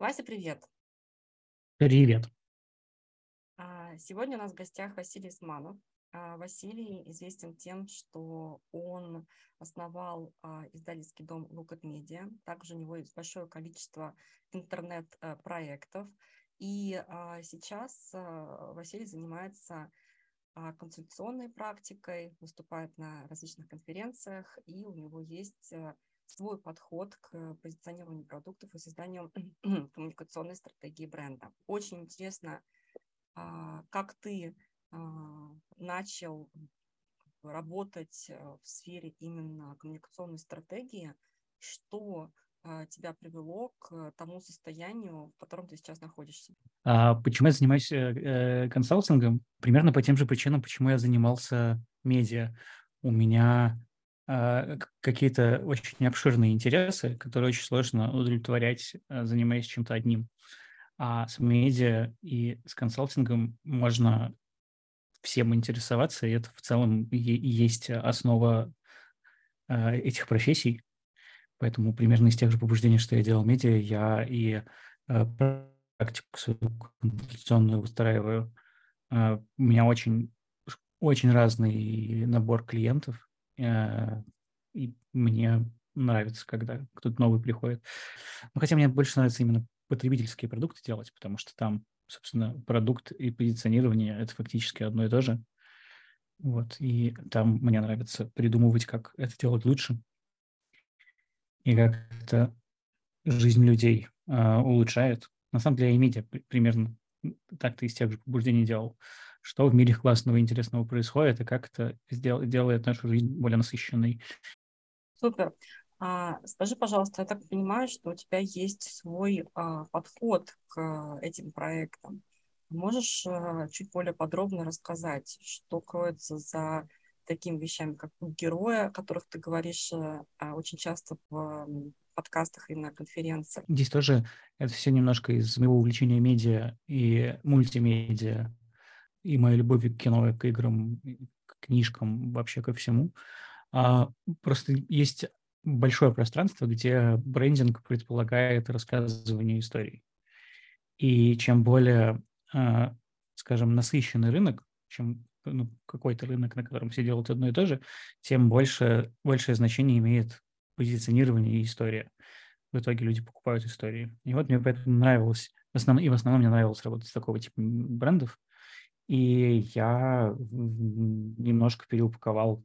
Вася, привет. Привет. Сегодня у нас в гостях Василий Эсманов. Василий известен тем, что он основал издательский дом Look At Media. Также у него есть большое количество интернет-проектов. И сейчас Василий занимается консультационной практикой, выступает на различных конференциях, и у него есть свой подход к позиционированию продуктов и созданию коммуникационной стратегии бренда. Очень интересно, как ты начал работать в сфере именно коммуникационной стратегии, что тебя привело к тому состоянию, в котором ты сейчас находишься? Почему я занимаюсь консалтингом? Примерно по тем же причинам, почему я занимался медиа. У меня какие-то очень обширные интересы, которые очень сложно удовлетворять, занимаясь чем-то одним. А с медиа и с консалтингом можно всем интересоваться, и это в целом есть основа этих профессий. Поэтому примерно из тех же побуждений, что я делал медиа, я и практику свою консультационную выстраиваю. У меня очень разный набор клиентов, и мне нравится, когда кто-то новый приходит. Но хотя мне больше нравится именно потребительские продукты делать, потому что там, собственно, продукт и позиционирование – это фактически одно и то же. Вот, и там мне нравится придумывать, как это делать лучше. И как-то жизнь людей улучшает. На самом деле, я и медиа примерно так-то из тех же побуждений делал. Что в мире классного и интересного происходит, и как это делает нашу жизнь более насыщенной. Супер. Скажи, пожалуйста, я так понимаю, что у тебя есть свой подход к этим проектам. Можешь чуть более подробно рассказать, что кроется за такими вещами, как герои, о которых ты говоришь очень часто в подкастах и на конференциях. Здесь тоже это все немножко из моего увлечения медиа и мультимедиа, и моей любовью к кино, к играм, к книжкам, вообще ко всему. Просто есть большое пространство, где брендинг предполагает рассказывание историй. И чем более, скажем, насыщенный рынок, чем какой-то рынок, на котором все делают одно и то же, тем большее значение имеет позиционирование и история. В итоге люди покупают истории. И вот мне поэтому нравилось, в основном мне нравилось работать с такого типа брендов, и я немножко переупаковал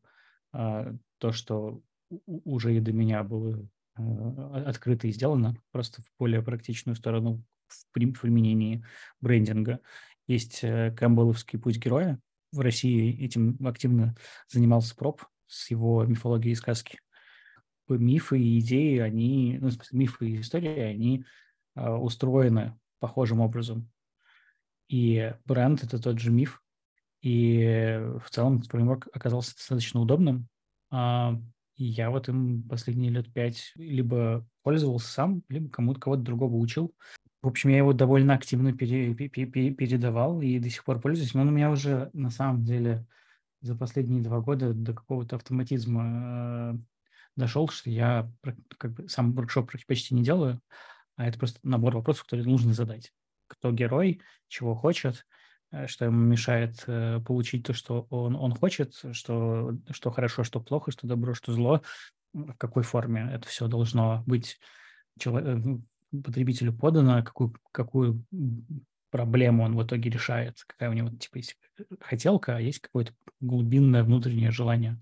то, что уже и до меня было открыто и сделано, просто в более практичную сторону в применении брендинга. Есть кэмпбелловский путь героя. В России этим активно занимался Пропп с его мифологией и сказки. Мифы и идеи, мифы и истории, они устроены похожим образом. И бренд – это тот же миф. И в целом фреймворк оказался достаточно удобным. И я вот им последние лет 5 либо пользовался сам, либо кого-то другого учил. В общем, я его довольно активно передавал и до сих пор пользуюсь. Но он у меня уже, на самом деле, за последние 2 года до какого-то автоматизма дошел, что я сам воркшоп почти не делаю, а это просто набор вопросов, которые нужно задать. Кто герой, чего хочет, что ему мешает получить то, что он хочет, что хорошо, что плохо, что добро, что зло, в какой форме это все должно быть потребителю подано, какую проблему он в итоге решает, какая у него типа есть хотелка, а есть какое-то глубинное внутреннее желание.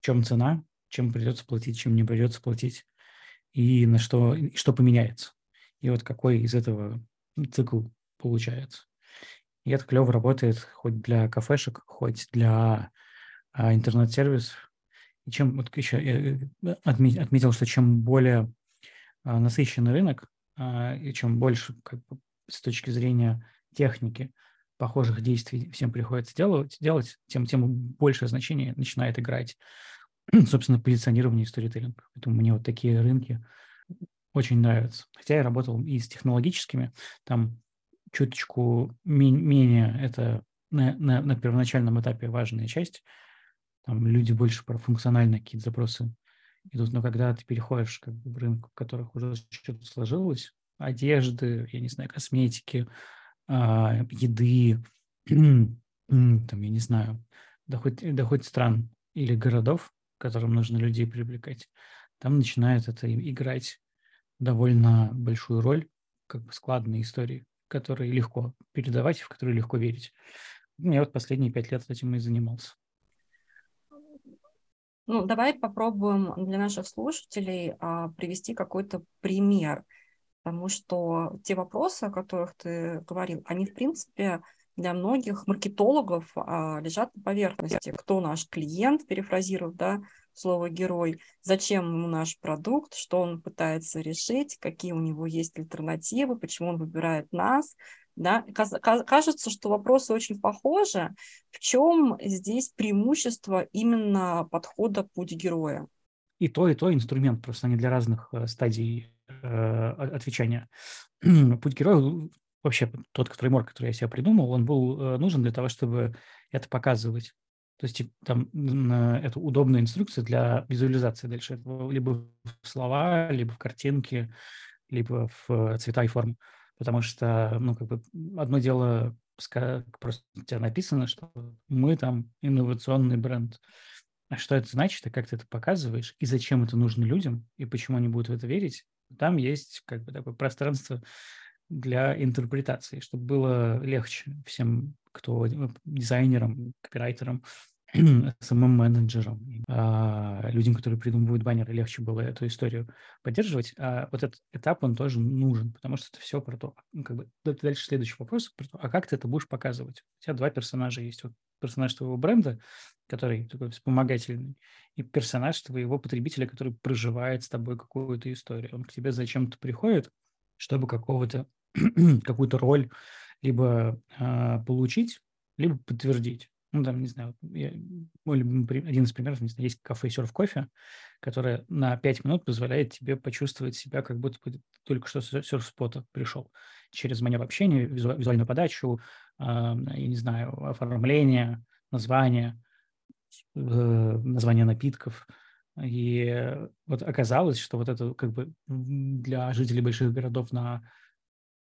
В чем цена, чем придется платить, чем не придется платить, и на что поменяется. И вот какой из этого цикл получается. И это клево работает хоть для кафешек, хоть для интернет-сервисов. И чем вот еще я отметил, что чем более насыщенный рынок, и чем больше с точки зрения техники похожих действий всем приходится делать, тем большее значение начинает играть, собственно, позиционирование и сторителлинг. Поэтому мне вот такие рынки очень нравятся. Хотя я работал и с технологическими, там чуточку менее это на первоначальном этапе важная часть. Там люди больше про функциональные какие-то запросы идут, но когда ты переходишь в рынок, в которых уже что-то сложилось, одежды, я не знаю, косметики, еды, там, я не знаю, да хоть стран или городов, к которым нужно людей привлекать, там начинает это играть довольно большую роль, как бы складные истории, которые легко передавать и в которые легко верить. Я вот последние 5 лет этим и занимался. Ну, давай попробуем для наших слушателей привести какой-то пример, потому что те вопросы, о которых ты говорил, они, в принципе, для многих маркетологов лежат на поверхности. Кто наш клиент, перефразировав, да, слово «герой», зачем ему наш продукт, что он пытается решить, какие у него есть альтернативы, почему он выбирает нас. Да? Кажется, что вопросы очень похожи. В чем здесь преимущество именно подхода «Путь героя»? И то инструмент, просто они для разных стадий отвечания. «Путь героя» вообще тот фреймворк, который я себе придумал, он был нужен для того, чтобы это показывать. То есть там это удобная инструкция для визуализации дальше. Либо в слова, либо в картинки, либо в цвета и формы. Потому что, ну, как бы одно дело, просто у тебя написано, что мы там инновационный бренд. А что это значит, и как ты это показываешь, и зачем это нужно людям, и почему они будут в это верить, там есть как бы такое пространство для интерпретации, чтобы было легче всем, кто дизайнерам, копирайтерам, SMM-менеджерам, людям, которые придумывают баннеры, легче было эту историю поддерживать. А вот этот этап, он тоже нужен, потому что это все про то, как бы дальше следующий вопрос, про то, а как ты это будешь показывать? У тебя два персонажа есть. Вот персонаж твоего бренда, который такой вспомогательный, и персонаж твоего потребителя, который проживает с тобой какую-то историю. Он к тебе зачем-то приходит, чтобы какую-то роль либо получить, либо подтвердить. Ну, там, не знаю, один из примеров, не знаю, есть кафе Surf Coffee, которое на 5 минут позволяет тебе почувствовать себя, как будто бы только что с серф-спота пришел. Через манер общения, визуальную подачу, я не знаю, оформление, название напитков. И вот оказалось, что вот это как бы для жителей больших городов на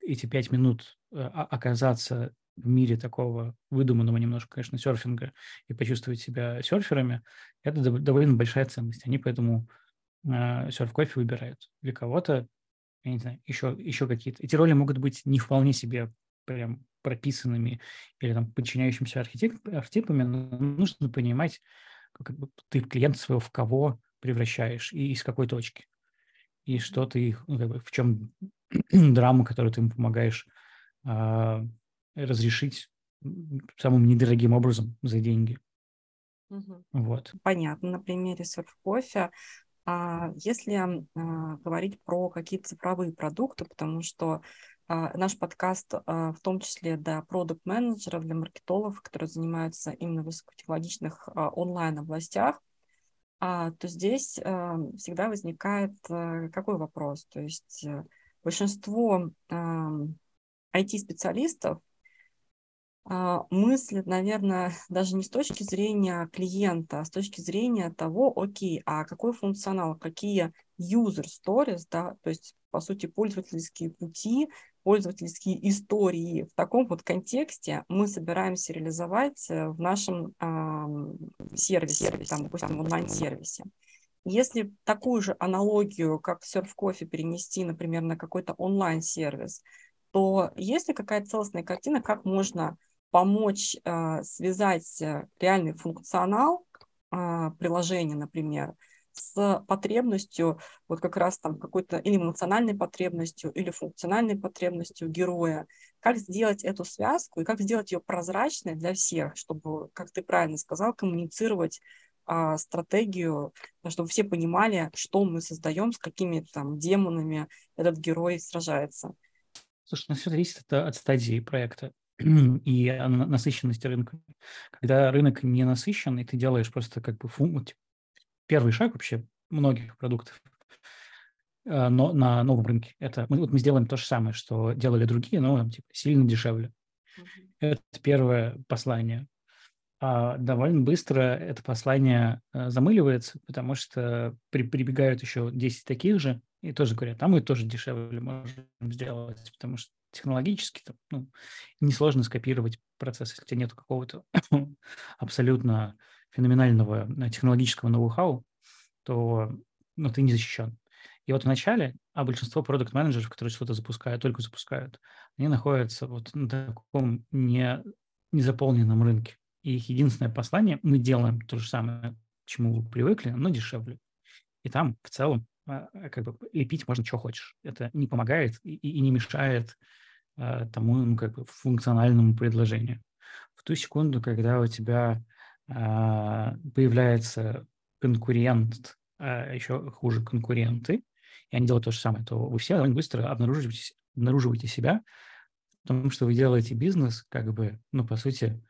эти 5 минут оказаться в мире такого выдуманного немножко, конечно, серфинга и почувствовать себя серферами, это довольно большая ценность. Они поэтому серф-кофе выбирают. Для кого-то, я не знаю, еще какие-то. Эти роли могут быть не вполне себе прям прописанными или там подчиняющимися архетипами, но нужно понимать, как бы ты клиента своего в кого превращаешь и из какой точки. И что ты, ну, как бы, в чем драма, которую ты им помогаешь разрешить самым недорогим образом за деньги. Угу. Вот. Понятно. На примере Surf Coffee. Если говорить про какие-то цифровые продукты, потому что наш подкаст в том числе для продакт-менеджеров, для маркетологов, которые занимаются именно в высокотехнологичных онлайн-областях, то здесь всегда возникает какой вопрос? То есть большинство IT-специалистов мыслят, наверное, даже не с точки зрения клиента, а с точки зрения того, окей, а какой функционал, какие user stories, да, то есть, по сути, пользовательские пути, пользовательские истории в таком вот контексте мы собираемся реализовать в нашем сервисе, там, допустим, онлайн-сервисе. Если такую же аналогию, как Surf Coffee, перенести, например, на какой-то онлайн-сервис, то есть ли какая-то целостная картина, как можно помочь связать реальный функционал приложения, например, с потребностью, вот как раз там какой-то или эмоциональной потребностью, или функциональной потребностью героя. Как сделать эту связку и как сделать ее прозрачной для всех, чтобы, как ты правильно сказал, коммуницировать стратегию, чтобы все понимали, что мы создаем, с какими там демонами этот герой сражается. Слушай, ну все зависит от стадии проекта и насыщенности рынка. Когда рынок не насыщен, и ты делаешь просто как бы первый шаг вообще многих продуктов но на новом рынке. Это мы сделаем то же самое, что делали другие, но там, типа, сильно дешевле. Mm-hmm. Это первое послание. А довольно быстро это послание замыливается, потому что прибегают еще 10 таких же, И тоже говорят, а мы тоже дешевле можем сделать, потому что технологически несложно скопировать процесс, если у тебя нет какого-то абсолютно феноменального технологического ноу-хау, то ты не защищен. И вот вначале, большинство продакт-менеджеров, которые что-то запускают, только запускают, они находятся вот на таком незаполненном рынке. И их единственное послание – мы делаем то же самое, к чему вы привыкли, но дешевле. И там в целом лепить можно, что хочешь. Это не помогает и не мешает тому функциональному предложению. В ту секунду, когда у тебя появляется конкурент, а еще хуже конкуренты, и они делают то же самое, то вы все довольно быстро обнаруживаете себя в том, что вы делаете бизнес, по сути,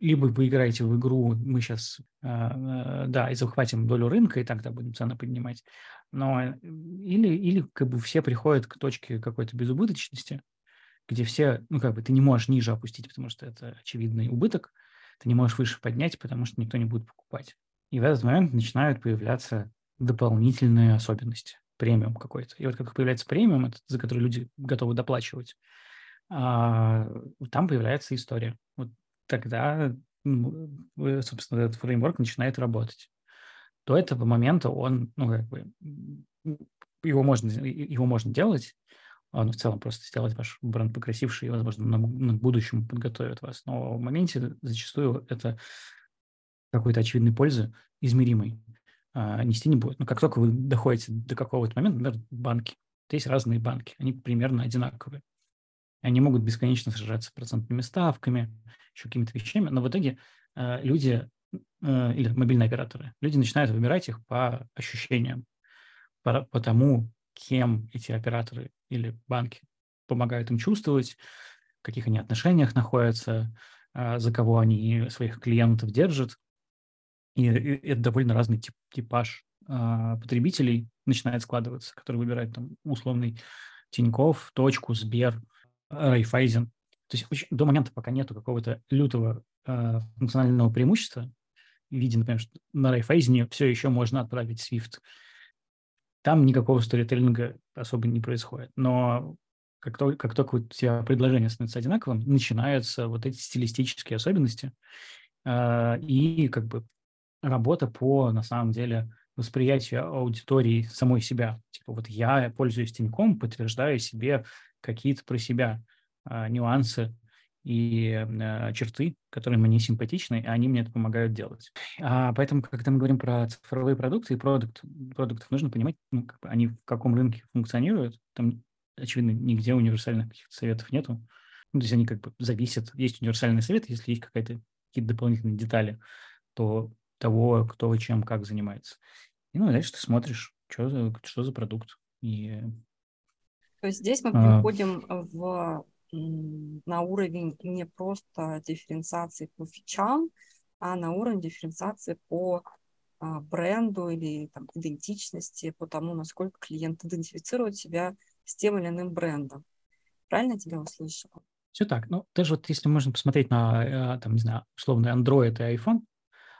либо вы играете в игру, мы сейчас, и захватим долю рынка, и тогда будем цены поднимать, но или все приходят к точке какой-то безубыточности, где все, ты не можешь ниже опустить, потому что это очевидный убыток, ты не можешь выше поднять, потому что никто не будет покупать. И в этот момент начинают появляться дополнительные особенности, премиум какой-то. И вот как появляется премиум, за который люди готовы доплачивать, там появляется история. Вот тогда, собственно, этот фреймворк начинает работать. До этого момента он, его можно делать, в целом просто сделать ваш бренд покрасивший и, возможно, на будущем подготовит вас. Но в моменте зачастую это какой-то очевидной пользы, измеримой, нести не будет. Но как только вы доходите до какого-то момента, например, банки, есть разные банки, они примерно одинаковые. Они могут бесконечно сражаться процентными ставками, еще какими-то вещами, но в итоге люди или мобильные операторы, люди начинают выбирать их по ощущениям, по тому, кем эти операторы или банки помогают им чувствовать, в каких они отношениях находятся, за кого они своих клиентов держат. И это довольно разный типаж потребителей начинает складываться, который выбирает там условный Тинькофф, Точку, Сбер, Райфайзен. То есть до момента, пока нету какого-то лютого функционального преимущества, в виде, например, что на Райфайзене все еще можно отправить Swift, там никакого сторителлинга особо не происходит. Но как только у тебя предложение становится одинаковым, начинаются вот эти стилистические особенности и работа по, на самом деле, восприятию аудитории самой себя. Типа вот я пользуюсь Тиньком, подтверждаю себе какие-то про себя нюансы и черты, которые мне симпатичны, и они мне это помогают делать. Поэтому, когда мы говорим про цифровые продукты и продуктов, нужно понимать, они в каком рынке функционируют. Там, очевидно, нигде универсальных каких-то советов нету. То есть они зависят. Есть универсальный совет, если есть какие-то дополнительные детали, то того, кто чем как занимается. И дальше ты смотришь, что за продукт. И... То есть здесь мы переходим на уровень не просто дифференциации по фичам, а на уровень дифференциации по бренду или идентичности, по тому, насколько клиент идентифицирует себя с тем или иным брендом. Правильно я тебя услышала? Все так. Даже если можно посмотреть на, условно, Android и iPhone,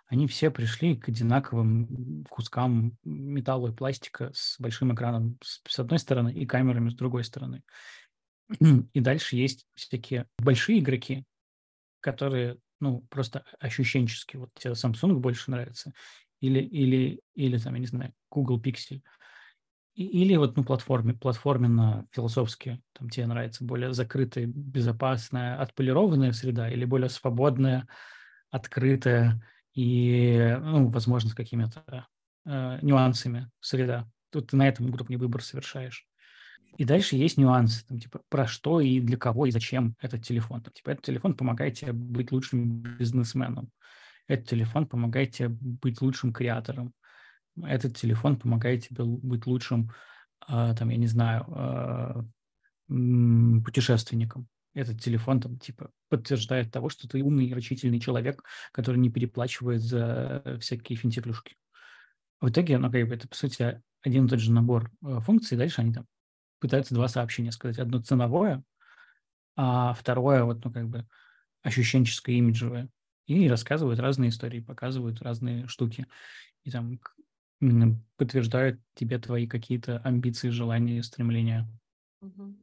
они все пришли к одинаковым кускам металла и пластика с большим экраном с одной стороны и камерами с другой стороны. И дальше есть всякие большие игроки, которые, просто ощущенчески. Вот тебе Samsung больше нравится или там, я не знаю, Google Pixel. Или платформенно-философски. Там тебе нравится более закрытая, безопасная, отполированная среда или более свободная, открытая, и, возможно, с какими-то нюансами среда. Тут ты на этом группный выбор совершаешь. И дальше есть нюансы, про что и для кого и зачем этот телефон. Этот телефон помогает тебе быть лучшим бизнесменом. Этот телефон помогает тебе быть лучшим креатором. Этот телефон помогает тебе быть лучшим, путешественником. Этот телефон подтверждает того, что ты умный и рачительный человек, который не переплачивает за всякие финтифлюшки. В итоге, это, по сути, один и тот же набор функций. Дальше они пытаются два сообщения сказать. Одно ценовое, а второе ощущенческое, имиджевое. И рассказывают разные истории, показывают разные штуки. И подтверждают тебе твои какие-то амбиции, желания и стремления. Угу.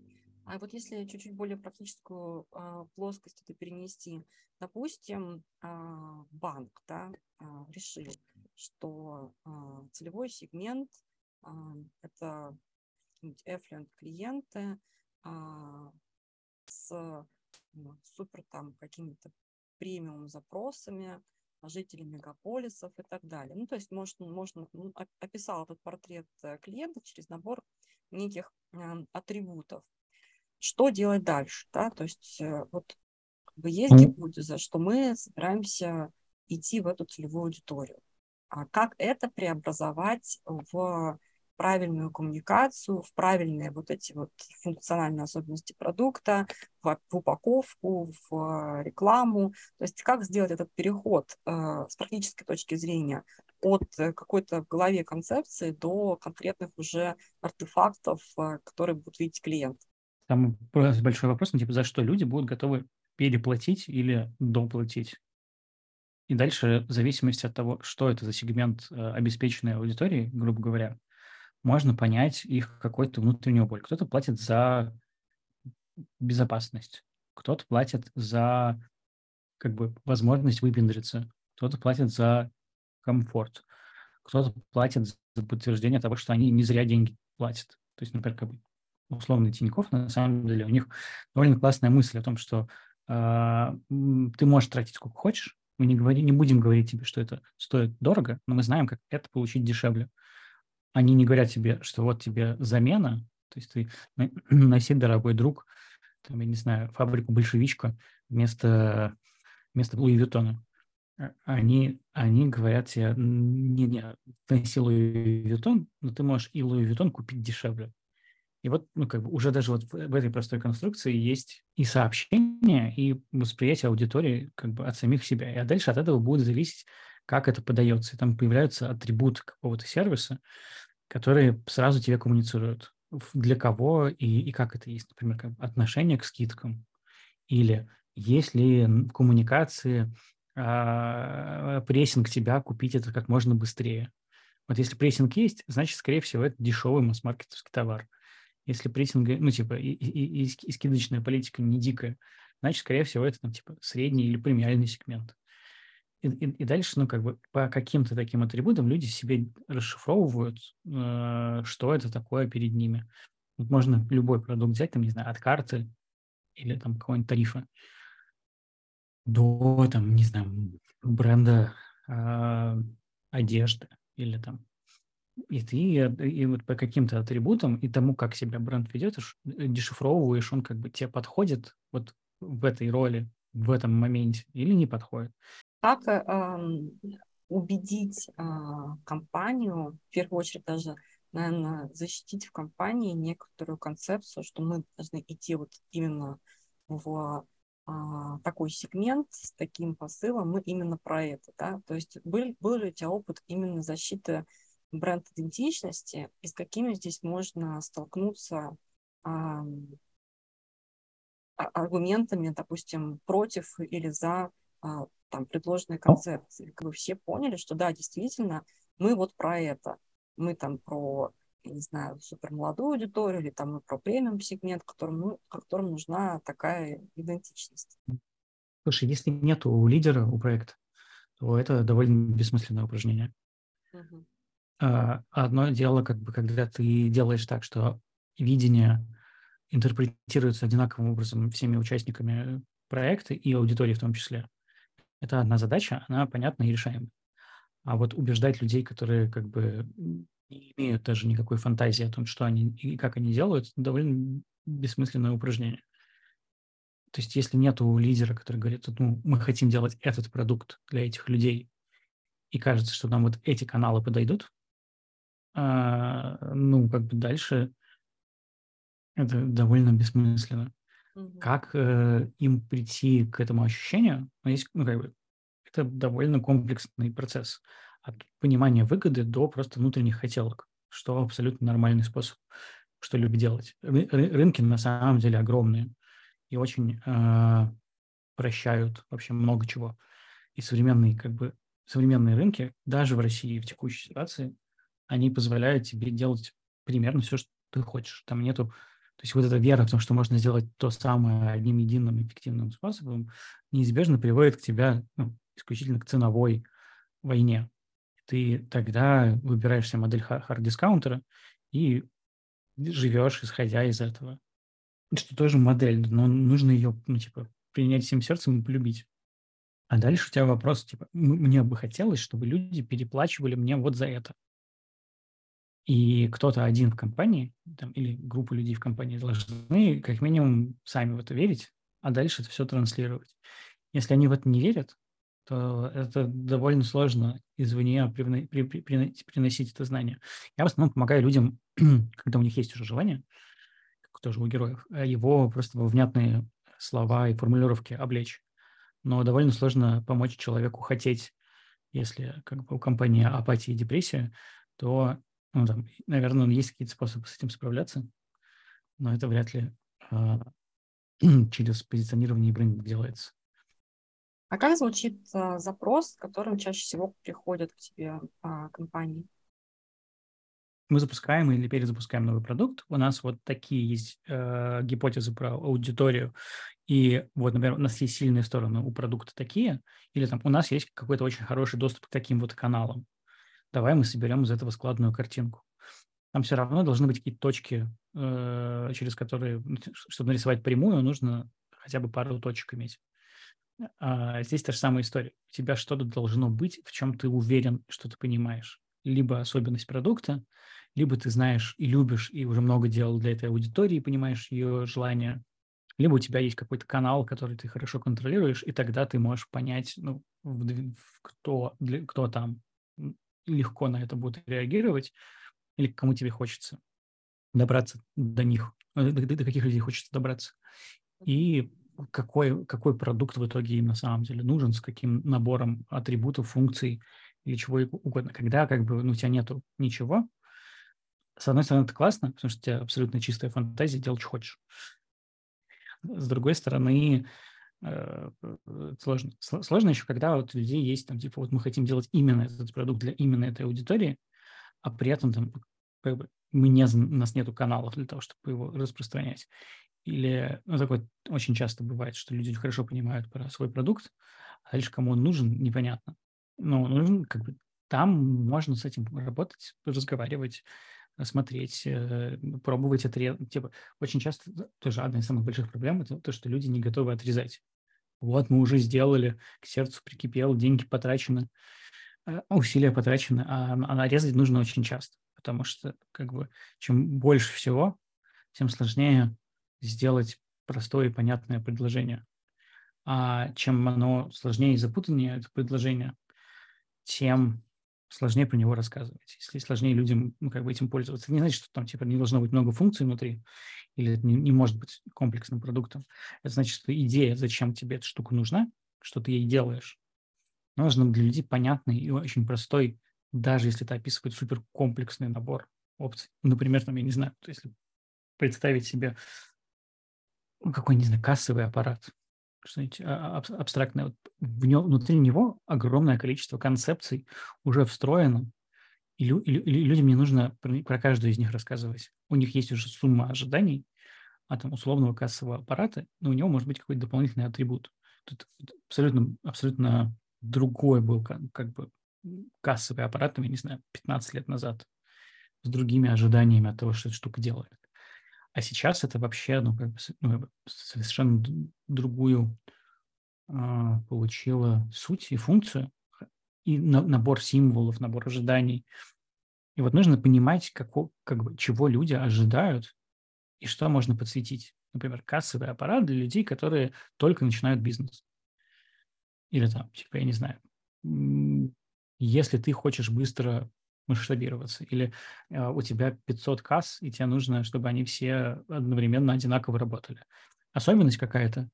А вот если чуть-чуть более практическую плоскость это перенести, допустим, банк, да, решил, что целевой сегмент это affluent клиенты с супер там какими-то премиум запросами, жителей мегаполисов и так далее. Ну, то есть можно описал этот портрет клиента через набор неких атрибутов. Что делать дальше? Да? То есть вот как бы есть гипотеза, что мы собираемся идти в эту целевую аудиторию. А как это преобразовать в правильную коммуникацию, в правильные вот эти вот функциональные особенности продукта, в упаковку, в рекламу? То есть как сделать этот переход с практической точки зрения от какой-то в голове концепции до конкретных уже артефактов, которые будут видеть клиент? Там большой вопрос, типа, за что люди будут готовы переплатить или доплатить? И дальше, в зависимости от того, что это за сегмент обеспеченной аудитории, грубо говоря, можно понять их какой-то внутреннюю боль. Кто-то платит за безопасность, кто-то платит за как бы возможность выпендриться, кто-то платит за комфорт, кто-то платит за подтверждение того, что они не зря деньги платят. То есть, например, как бы условный Тинькофф, на самом деле, у них довольно классная мысль о том, что ты можешь тратить сколько хочешь, мы не будем говорить тебе, что это стоит дорого, но мы знаем, как это получить дешевле. Они не говорят тебе, что вот тебе замена, то есть ты носи, дорогой друг, там, я не знаю, фабрику «Большевичка» вместо Луи Виттона. Они говорят тебе, не, носи Луи Виттон, но ты можешь и Луи Виттон купить дешевле. И вот, ну, как бы уже даже вот в этой простой конструкции есть и сообщение, и восприятие аудитории как бы от самих себя. А дальше от этого будет зависеть, как это подается. И там появляются атрибуты какого-то сервиса, которые сразу тебе коммуницируют, для кого и как это есть. Например, как отношение к скидкам. Или есть ли в коммуникации прессинг тебя купить это как можно быстрее. Вот если прессинг есть, значит, скорее всего, это дешевый масс-маркетовский товар. Если прессинг, ну, типа, и скидочная политика не дикая, значит, скорее всего, это, там, типа, средний или премиальный сегмент. И дальше, ну, как бы, по каким-то таким атрибутам люди себе расшифровывают, что это такое перед ними. Вот можно любой продукт взять, там, не знаю, от карты или, там, какого-нибудь тарифа до, там, не знаю, бренда одежды или, там, И вот по каким-то атрибутам и тому, как себя бренд ведет, дешифровываешь, он как бы тебе подходит вот в этой роли, в этом моменте или не подходит. Как убедить компанию, в первую очередь даже, наверное, защитить в компании некоторую концепцию, что мы должны идти вот именно в такой сегмент с таким посылом, мы именно про это, да? То есть был ли у тебя опыт именно защиты бренд-идентичности, и с какими здесь можно столкнуться аргументами, допустим, против или за там, предложенные концепции. Как бы все поняли, что да, действительно, мы вот про это. Мы там про, я не знаю, супермолодую аудиторию или там мы про премиум-сегмент, которому нужна такая идентичность. Слушай, если нет лидера у проекта, то это довольно бессмысленное упражнение. Угу. Одно дело, как бы, когда ты делаешь так, что видение интерпретируется одинаковым образом всеми участниками проекта и аудиторией в том числе. Это одна задача, она понятна и решаема. А вот убеждать людей, которые как бы не имеют даже никакой фантазии о том, что они и как они делают, довольно бессмысленное упражнение. То есть если нету лидера, который говорит, ну, мы хотим делать этот продукт для этих людей, и кажется, что нам вот эти каналы подойдут, ну, как бы дальше это довольно бессмысленно. Mm-hmm. Как им прийти к этому ощущению? Ну, как бы, это довольно комплексный процесс. От понимания выгоды до просто внутренних хотелок, что абсолютно нормальный способ, что любят делать. Рынки на самом деле огромные и очень прощают вообще много чего. И современные рынки, даже в России в текущей ситуации, они позволяют тебе делать примерно все, что ты хочешь. Там нету, то есть вот эта вера в том, что можно сделать то самое одним единым эффективным способом, неизбежно приводит к тебя, ну, исключительно к ценовой войне. Ты тогда выбираешь себе модель хард-дискаунтера и живешь, исходя из этого. Что тоже модель, но нужно ее, ну, типа, принять всем сердцем и полюбить. А дальше у тебя вопрос, типа, мне бы хотелось, чтобы люди переплачивали мне вот за это. И кто-то один в компании, там, или группа людей в компании должны как минимум сами в это верить, а дальше это все транслировать. Если они в это не верят, то это довольно сложно извне приносить это знание. Я в основном помогаю людям, когда у них есть уже желание, как тоже у героев, его просто во внятные слова и формулировки облечь. Но довольно сложно помочь человеку хотеть, если как бы у компании апатия и депрессия, то, ну, там, наверное, есть какие-то способы с этим справляться, но это вряд ли через позиционирование и брендинг делается. А как звучит запрос, которым чаще всего приходят к тебе компании? Мы запускаем или перезапускаем новый продукт. У нас вот такие есть гипотезы про аудиторию. И вот, например, у нас есть сильные стороны у продукта такие, или там у нас есть какой-то очень хороший доступ к таким вот каналам. Давай мы соберем из этого складную картинку. Там все равно должны быть какие-то точки, через которые, чтобы нарисовать прямую, нужно хотя бы пару точек иметь. Здесь та же самая история. У тебя что-то должно быть, в чем ты уверен, что ты понимаешь. Либо особенность продукта, либо ты знаешь и любишь, и уже много делал для этой аудитории, понимаешь ее желания, либо у тебя есть какой-то канал, который ты хорошо контролируешь, и тогда ты можешь понять, ну, кто там легко на это будет реагировать, или к кому тебе хочется добраться до них, до каких людей хочется добраться. И какой продукт в итоге им на самом деле нужен, с каким набором атрибутов, функций или чего угодно. Когда как бы, ну, у тебя нету ничего, с одной стороны, это классно, потому что у тебя абсолютно чистая фантазия, делай, что хочешь. С другой стороны, сложно. Сложно еще, когда вот у людей есть, там, типа, вот мы хотим делать именно этот продукт для именно этой аудитории, а при этом там, как бы, у нас нету каналов для того, чтобы его распространять. Или, ну, такое очень часто бывает, что люди хорошо понимают про свой продукт, а дальше кому он нужен, непонятно. Но нужен, как бы, там можно с этим работать, разговаривать, смотреть, пробовать отрезать. Типа, очень часто тоже одна из самых больших проблем – это то, что люди не готовы отрезать. Вот мы уже сделали, к сердцу прикипел, деньги потрачены, усилия потрачены, а нарезать нужно очень часто, потому что, как бы, чем больше всего, тем сложнее сделать простое и понятное предложение. А чем оно сложнее и запутаннее, это предложение, тем сложнее про него рассказывать. Если сложнее людям, ну, как бы, этим пользоваться. Это не значит, что там, типа, не должно быть много функций внутри, или это не может быть комплексным продуктом. Это значит, что идея, зачем тебе эта штука нужна, что ты ей делаешь, нужна для людей понятный и очень простой, даже если это описывает суперкомплексный набор опций. Например, там, я не знаю, то есть представить себе какой, не знаю, кассовый аппарат, что-нибудь абстрактное. Вот внутри него огромное количество концепций уже встроено, и людям не нужно про каждую из них рассказывать. У них есть уже сумма ожиданий от условного кассового аппарата, но у него может быть какой-то дополнительный атрибут. Тут абсолютно другой был, как бы, кассовый аппарат, я не знаю, 15 лет назад, с другими ожиданиями от того, что эта штука делает. А сейчас это вообще, ну, как бы, ну, совершенно другую получила суть и функцию, и набор символов, набор ожиданий. И вот нужно понимать, как бы, чего люди ожидают и что можно подсветить. Например, кассовый аппарат для людей, которые только начинают бизнес. Или там, типа, я не знаю, если ты хочешь быстро масштабироваться, или у тебя 500 касс, и тебе нужно, чтобы они все одновременно одинаково работали. Особенность какая-то.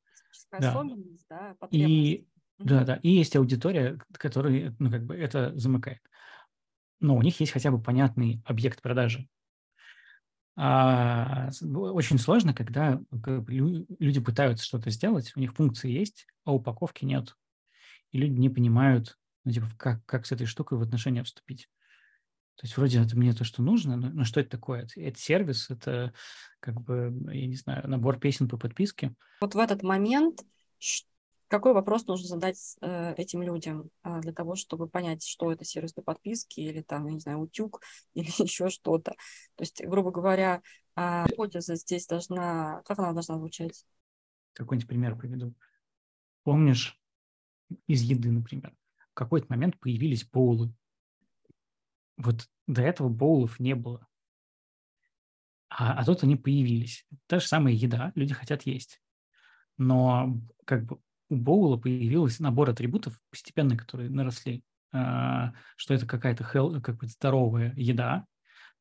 Да. Особенность, да, потребность. Да. И есть аудитория, которая, ну, как бы, это замыкает. Но у них есть хотя бы понятный объект продажи. Очень сложно, когда люди пытаются что-то сделать, у них функции есть, а упаковки нет. И люди не понимают, ну, типа, как с этой штукой в отношения вступить. То есть вроде это мне то, что нужно, но что это такое? Это сервис, это как бы, я не знаю, набор песен по подписке. Вот в этот момент какой вопрос нужно задать этим людям для того, чтобы понять, что это сервис по подписке или там, я не знаю, утюг или еще что-то. То есть, грубо говоря, гипотеза здесь должна... Как она должна звучать? Какой-нибудь пример приведу. Помнишь, из еды, например, в какой-то момент появились боулы. Вот до этого боулов не было. А тут они появились. Та же самая еда, люди хотят есть. Но как бы у боула появился набор атрибутов постепенно, которые наросли. Что это какая-то как бы здоровая еда,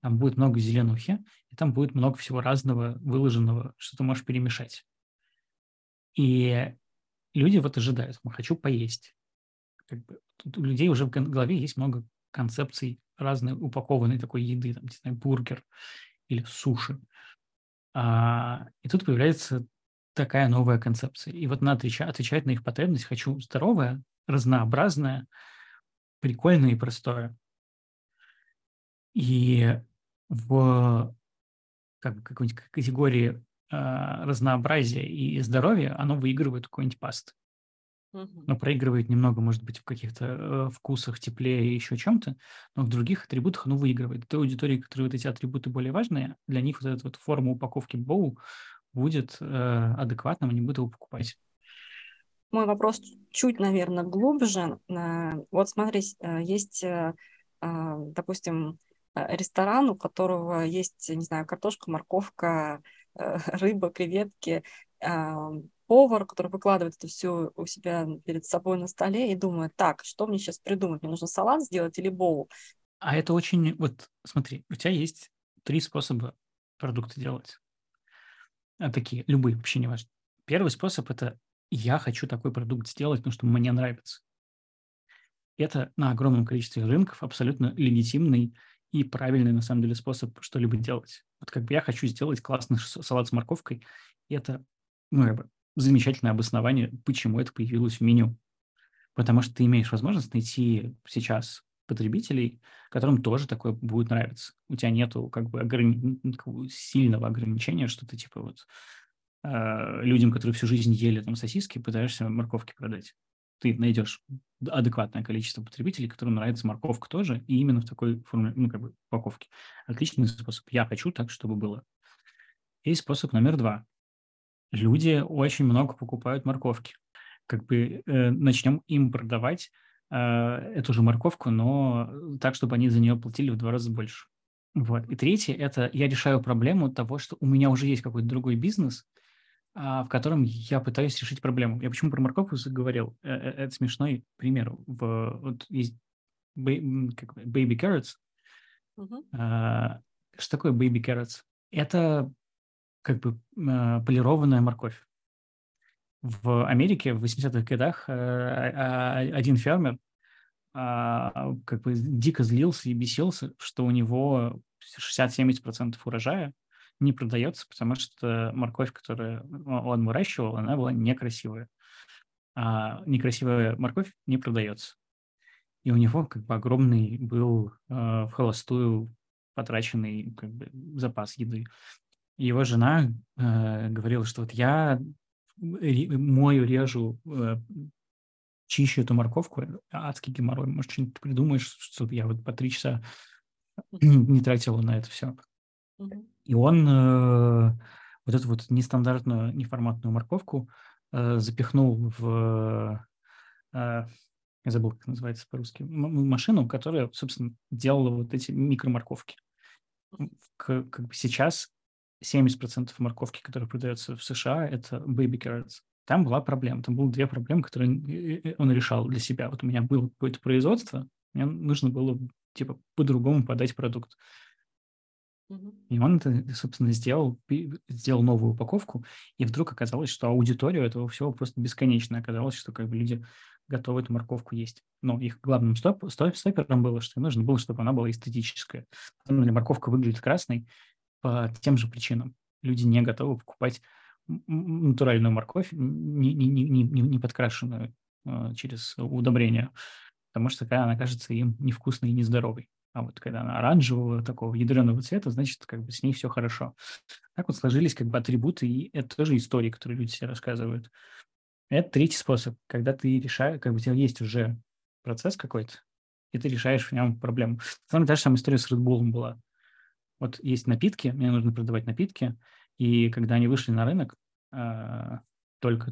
там будет много зеленухи, и там будет много всего разного выложенного, что ты можешь перемешать. И люди вот ожидают, хочу поесть. Как бы, у людей уже в голове есть много концепций разной упакованной такой еды, там, не знаю, бургер или суши. И тут появляется такая новая концепция. И вот она отвечает на их потребность. Хочу здоровое, разнообразное, прикольное и простое. И в какой-нибудь категории разнообразия и здоровья оно выигрывает какой-нибудь пасты. Но проигрывает немного, может быть, в каких-то вкусах, тепле и еще чем-то, но в других атрибутах оно выигрывает. Той аудитории, которые вот эти атрибуты более важные, для них вот эта вот форма упаковки боул будет адекватным, они будут его покупать. Мой вопрос чуть, наверное, глубже. Вот смотри, есть, допустим, ресторан, у которого есть, не знаю, картошка, морковка, рыба, креветки, повар, который выкладывает это все у себя перед собой на столе и думает, так, что мне сейчас придумать? Мне нужно салат сделать или боул? А это очень... Вот смотри, у тебя есть 3 способа продукты делать. Такие, любые, вообще не важно. Первый способ – это я хочу такой продукт сделать, потому что мне нравится. Это на огромном количестве рынков абсолютно легитимный и правильный, на самом деле, способ что-либо делать. Вот как бы я хочу сделать классный салат с морковкой, и это, замечательное обоснование, почему это появилось в меню. Потому что ты имеешь возможность найти сейчас потребителей, которым тоже такое будет нравиться. У тебя нету сильного ограничения, что ты типа людям, которые всю жизнь ели там сосиски, пытаешься морковки продать. Ты найдешь адекватное количество потребителей, которым нравится морковка тоже, и именно в такой форме, упаковке. Отличный способ. Я хочу так, чтобы было. Есть способ номер 2. Люди очень много покупают морковки. Начнем им продавать эту же морковку, но так, чтобы они за нее платили в 2 раза больше. Вот. И третье – это я решаю проблему того, что у меня уже есть какой-то другой бизнес, в котором я пытаюсь решить проблему. Я почему про морковку заговорил? Это смешной пример. Есть baby carrots. Что такое baby carrots? Это... полированная морковь. В Америке в 80-х годах один фермер дико злился и бесился, что у него 60-70% урожая не продается, потому что морковь, которую он выращивал, она была некрасивая. А некрасивая морковь не продается. И у него огромный был в холостую потраченный запас еды. Его жена говорила, что я режу, чищу эту морковку, адский геморрой, может, что-нибудь придумаешь, чтобы я по 3 часа не тратила на это все. И он эту нестандартную, неформатную морковку запихнул в, я забыл, как называется по-русски, машину, которая, собственно, делала эти микроморковки. Сейчас 70% морковки, которая продается в США, это baby carrots. Там была проблема. Там было 2 проблемы, которые он решал для себя. Вот у меня было какое-то производство, мне нужно было по-другому подать продукт. И он это, собственно, сделал новую упаковку, и вдруг оказалось, что аудитория этого всего просто бесконечная. Оказалось, что люди готовы эту морковку есть. Но их главным стоппером было, что им нужно было, чтобы она была эстетическая. Морковка выглядит красной, по тем же причинам. Люди не готовы покупать натуральную морковь, не подкрашенную через удобрения, потому что она кажется им невкусной и нездоровой. А вот когда она оранжевого, такого ядреного цвета, значит, как бы с ней все хорошо. Так вот сложились как бы атрибуты, и это тоже истории, которые люди себе рассказывают. Это третий способ, когда ты решаешь, как бы у тебя есть уже процесс какой-то, и ты решаешь в нем проблему. Там та же самая история с Red Bull'ом была. Вот есть напитки, мне нужно продавать напитки, и когда они вышли на рынок, только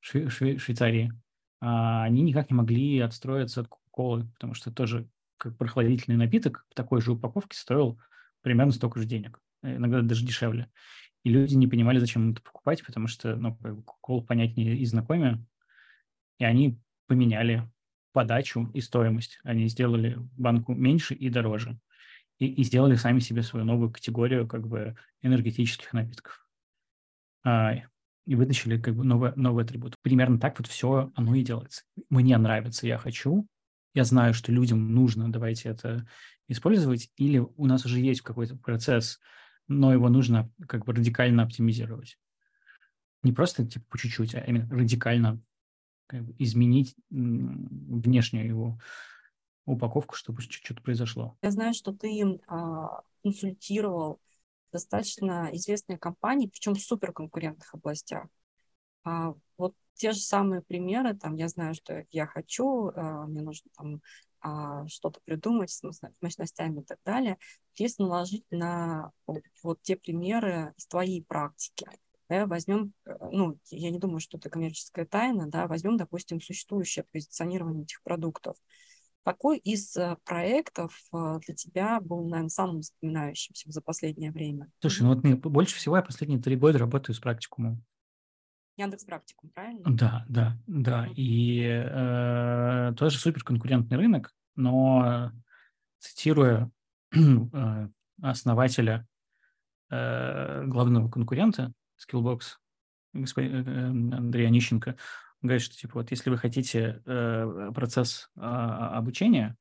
Швейцарии, они никак не могли отстроиться от Кока-Колы, потому что тоже как прохладительный напиток в такой же упаковке стоил примерно столько же денег, иногда даже дешевле. И люди не понимали, зачем это покупать, потому что, ну, Кока-Кола понятнее и знакомее. И они поменяли подачу и стоимость. Они сделали банку меньше и дороже. И сделали сами себе свою новую категорию как бы энергетических напитков. И вытащили как бы новый атрибут. Примерно так вот все оно и делается. Мне нравится, я хочу, я знаю, что людям нужно, давайте это использовать, или у нас уже есть какой-то процесс, но его нужно как бы радикально оптимизировать. Не просто типа по чуть-чуть, а именно радикально как бы изменить внешнюю его упаковку, чтобы что-то произошло. Я знаю, что ты консультировал достаточно известные компании, причем в суперконкурентных областях. Вот те же самые примеры, там, я знаю, что я хочу, мне нужно там что-то придумать с мощностями и так далее. Если наложить на вот те примеры из твоей практики, да, возьмем, ну, я не думаю, что это коммерческая тайна, да, возьмем, допустим, существующее позиционирование этих продуктов. Какой из проектов для тебя был, наверное, самым запоминающимся за последнее время? Слушай, ну вот мне больше всего я последние 3 года работаю с практикумом. Яндекс Практикум, правильно? Да. И тоже суперконкурентный рынок, но, цитируя основателя главного конкурента Skillbox, Андрея Онищенко, он говорит, что типа вот если вы хотите процесс обучения,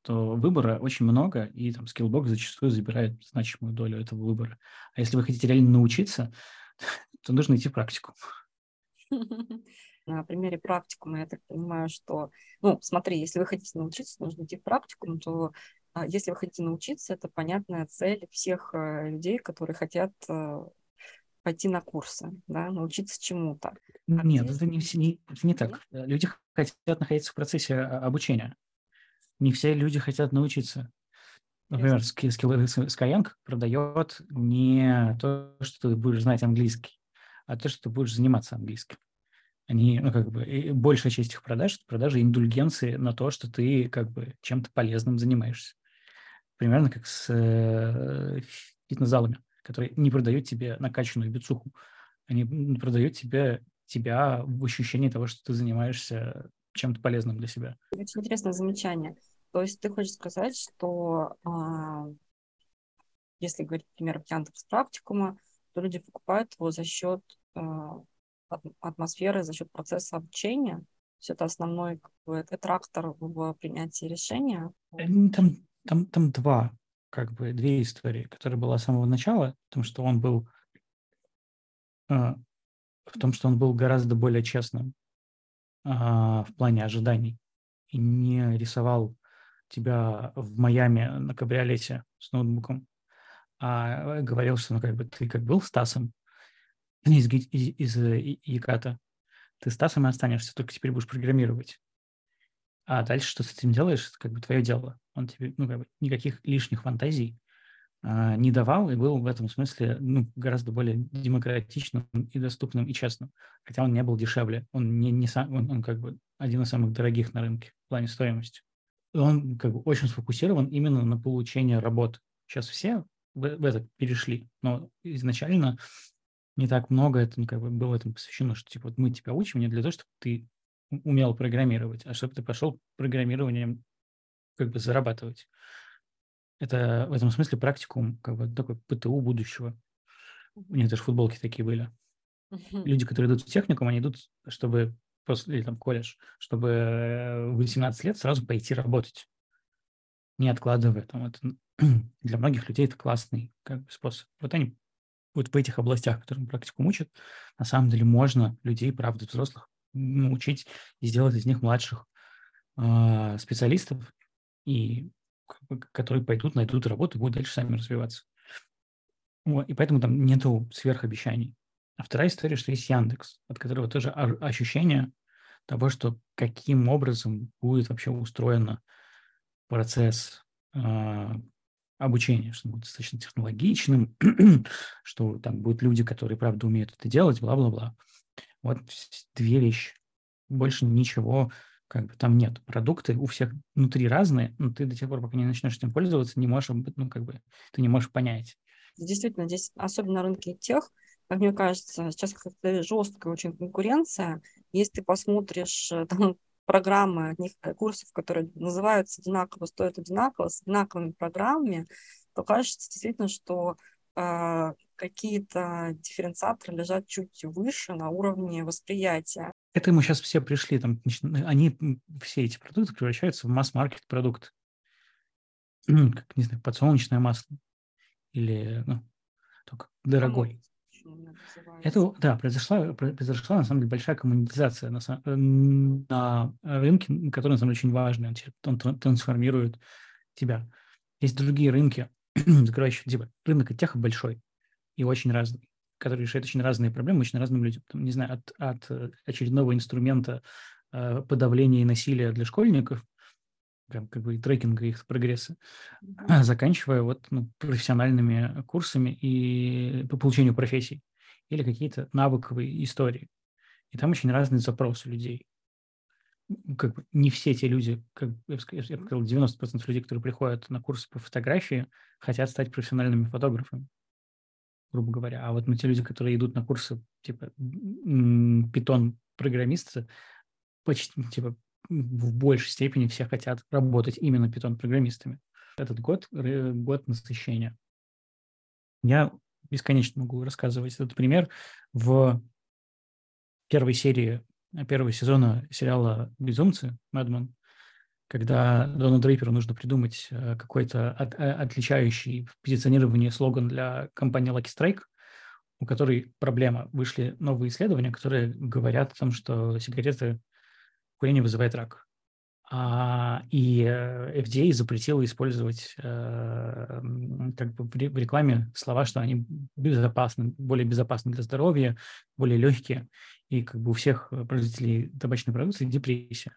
то выбора очень много, и там Skillbox зачастую забирает значимую долю этого выбора. А если вы хотите реально научиться, то нужно идти в практику. На примере практикума я так понимаю, что, ну, смотри, если вы хотите научиться, нужно идти в практикум, то если вы хотите научиться, это понятная цель всех людей, которые хотят пойти на курсы, да, научиться чему-то. Нет, это не так. Люди хотят находиться в процессе обучения. Не все люди хотят научиться. Например, Skyeng продает не то, что ты будешь знать английский, а то, что ты будешь заниматься английским. Они, ну, как бы, большая часть их продаж – продажи индульгенции на то, что ты, как бы, чем-то полезным занимаешься. Примерно как с фитнес-залами, которые не продают тебе накачанную бицуху. Они продают тебя в ощущении того, что ты занимаешься чем-то полезным для себя. Очень интересное замечание. То есть ты хочешь сказать, что, если говорить, например, Яндекс Практикума, то люди покупают его за счет атмосферы, за счет процесса обучения. То есть это основной как бы трактор в принятии решения. Там две истории, которая была с самого начала, в том, что он был гораздо более честным в плане ожиданий и не рисовал тебя в Майами на кабриолете с ноутбуком. А говорил, что, ну, как бы ты как был Стасом из Яката, ты Стасом и останешься, только теперь будешь программировать. А дальше, что ты с этим делаешь, это как бы твое дело. Он тебе, ну, как бы никаких лишних фантазий не давал и был в этом смысле, ну, гораздо более демократичным и доступным и честным. Хотя он не был дешевле, он как бы один из самых дорогих на рынке в плане стоимости. Он как бы очень сфокусирован именно на получении работы. Сейчас все в это перешли, но изначально не так много это, как бы, было этому посвящено, что типа вот мы тебя учим не для того, чтобы ты умел программировать, а чтобы ты пошел программированием как бы зарабатывать. Это в этом смысле практикум, как бы такой ПТУ будущего. У них даже футболки такие были. Люди, которые идут в техникум, они идут, чтобы после, или там колледж, чтобы в 18 лет сразу пойти работать, не откладывая там это. Для многих людей это классный как бы способ. Вот они вот в этих областях, которым практикум учат, на самом деле можно людей, правда, взрослых научить и сделать из них младших специалистов и которые пойдут, найдут работу и будут дальше сами развиваться. Вот, и поэтому там нету сверхобещаний. А вторая история, что есть Яндекс, от которого тоже ощущение того, что каким образом будет вообще устроен процесс обучения, что он будет достаточно технологичным, что там будут люди, которые, правда, умеют это делать, бла-бла-бла. Вот две вещи. Больше ничего как бы там нет. Продукты у всех внутри разные, но ты до тех пор, пока не начнешь этим пользоваться, не можешь, ну, как бы, ты не можешь понять. Действительно, здесь, особенно на рынке тех, как мне кажется, сейчас как-то жесткая очень конкуренция. Если ты посмотришь там, программы от них, курсов, которые называются одинаково, стоят одинаково, с одинаковыми программами, то кажется действительно, что какие-то дифференциаторы лежат чуть выше на уровне восприятия. К этому сейчас все пришли. Там, они, все эти продукты превращаются в масс-маркет продукт. Как, не знаю, подсолнечное масло. Или, ну, только дорогой. Это, да, произошла, на самом деле, большая коммунизация на рынке, который, на самом деле, очень важный. Он трансформирует тебя. Есть другие рынки, закрывающие, типа, рынок тех большой и очень разный, который решает очень разные проблемы очень разным людям. Там, не знаю, от очередного инструмента подавления и насилия для школьников, прям как бы и трекинга их прогресса, заканчивая вот, ну, профессиональными курсами и по получению профессий или какие-то навыковые истории. И там очень разные запросы людей. Как бы не все те люди, как я бы сказал, 90% людей, которые приходят на курсы по фотографии, хотят стать профессиональными фотографами, грубо говоря. А вот те люди, которые идут на курсы типа питон-программиста, почти типа в большей степени все хотят работать именно питон-программистами. Этот год насыщения. Я бесконечно могу рассказывать этот пример. В первой серии первого сезона сериала «Безумцы», «Мэдман», когда Дону Дрейперу нужно придумать какой-то отличающий позиционирование слоган для компании Lucky Strike, у которой проблема. Вышли новые исследования, которые говорят о том, что сигареты, курение вызывает рак. И FDA запретила использовать как бы в рекламе слова, что они безопасны, более безопасны для здоровья, более легкие. И как бы у всех производителей табачной продукции депрессия.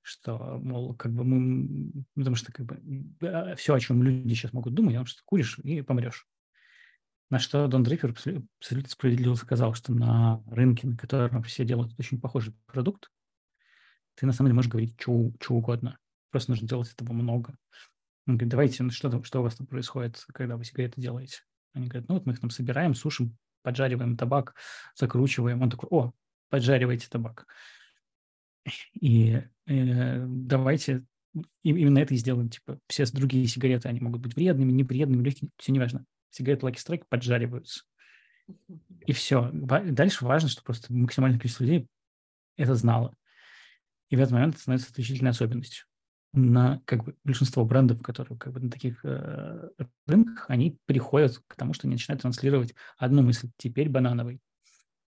Что, мол, как бы мы... Потому что как бы все, о чем люди сейчас могут думать, о том, что куришь и помрешь. На что Дон Дрейпер абсолютно справедливо сказал, что на рынке, на котором все делают очень похожий продукт, ты на самом деле можешь говорить что угодно. Просто нужно делать этого много. Он говорит, давайте, ну что у вас там происходит, когда вы сигареты делаете? Они говорят, ну вот мы их там собираем, сушим, поджариваем табак, закручиваем. Он такой, о, поджаривайте табак. И давайте именно это и сделаем. Типа все другие сигареты, они могут быть вредными, неприятными, легкими, все неважно. Сигареты Lucky Strike поджариваются. И все. Дальше важно, что просто максимальное количество людей это знало. И в этот момент это становится отличительной особенностью. На, как бы, большинство брендов, которые как бы, на таких рынках, они переходят к тому, что они начинают транслировать одну мысль. Теперь банановый.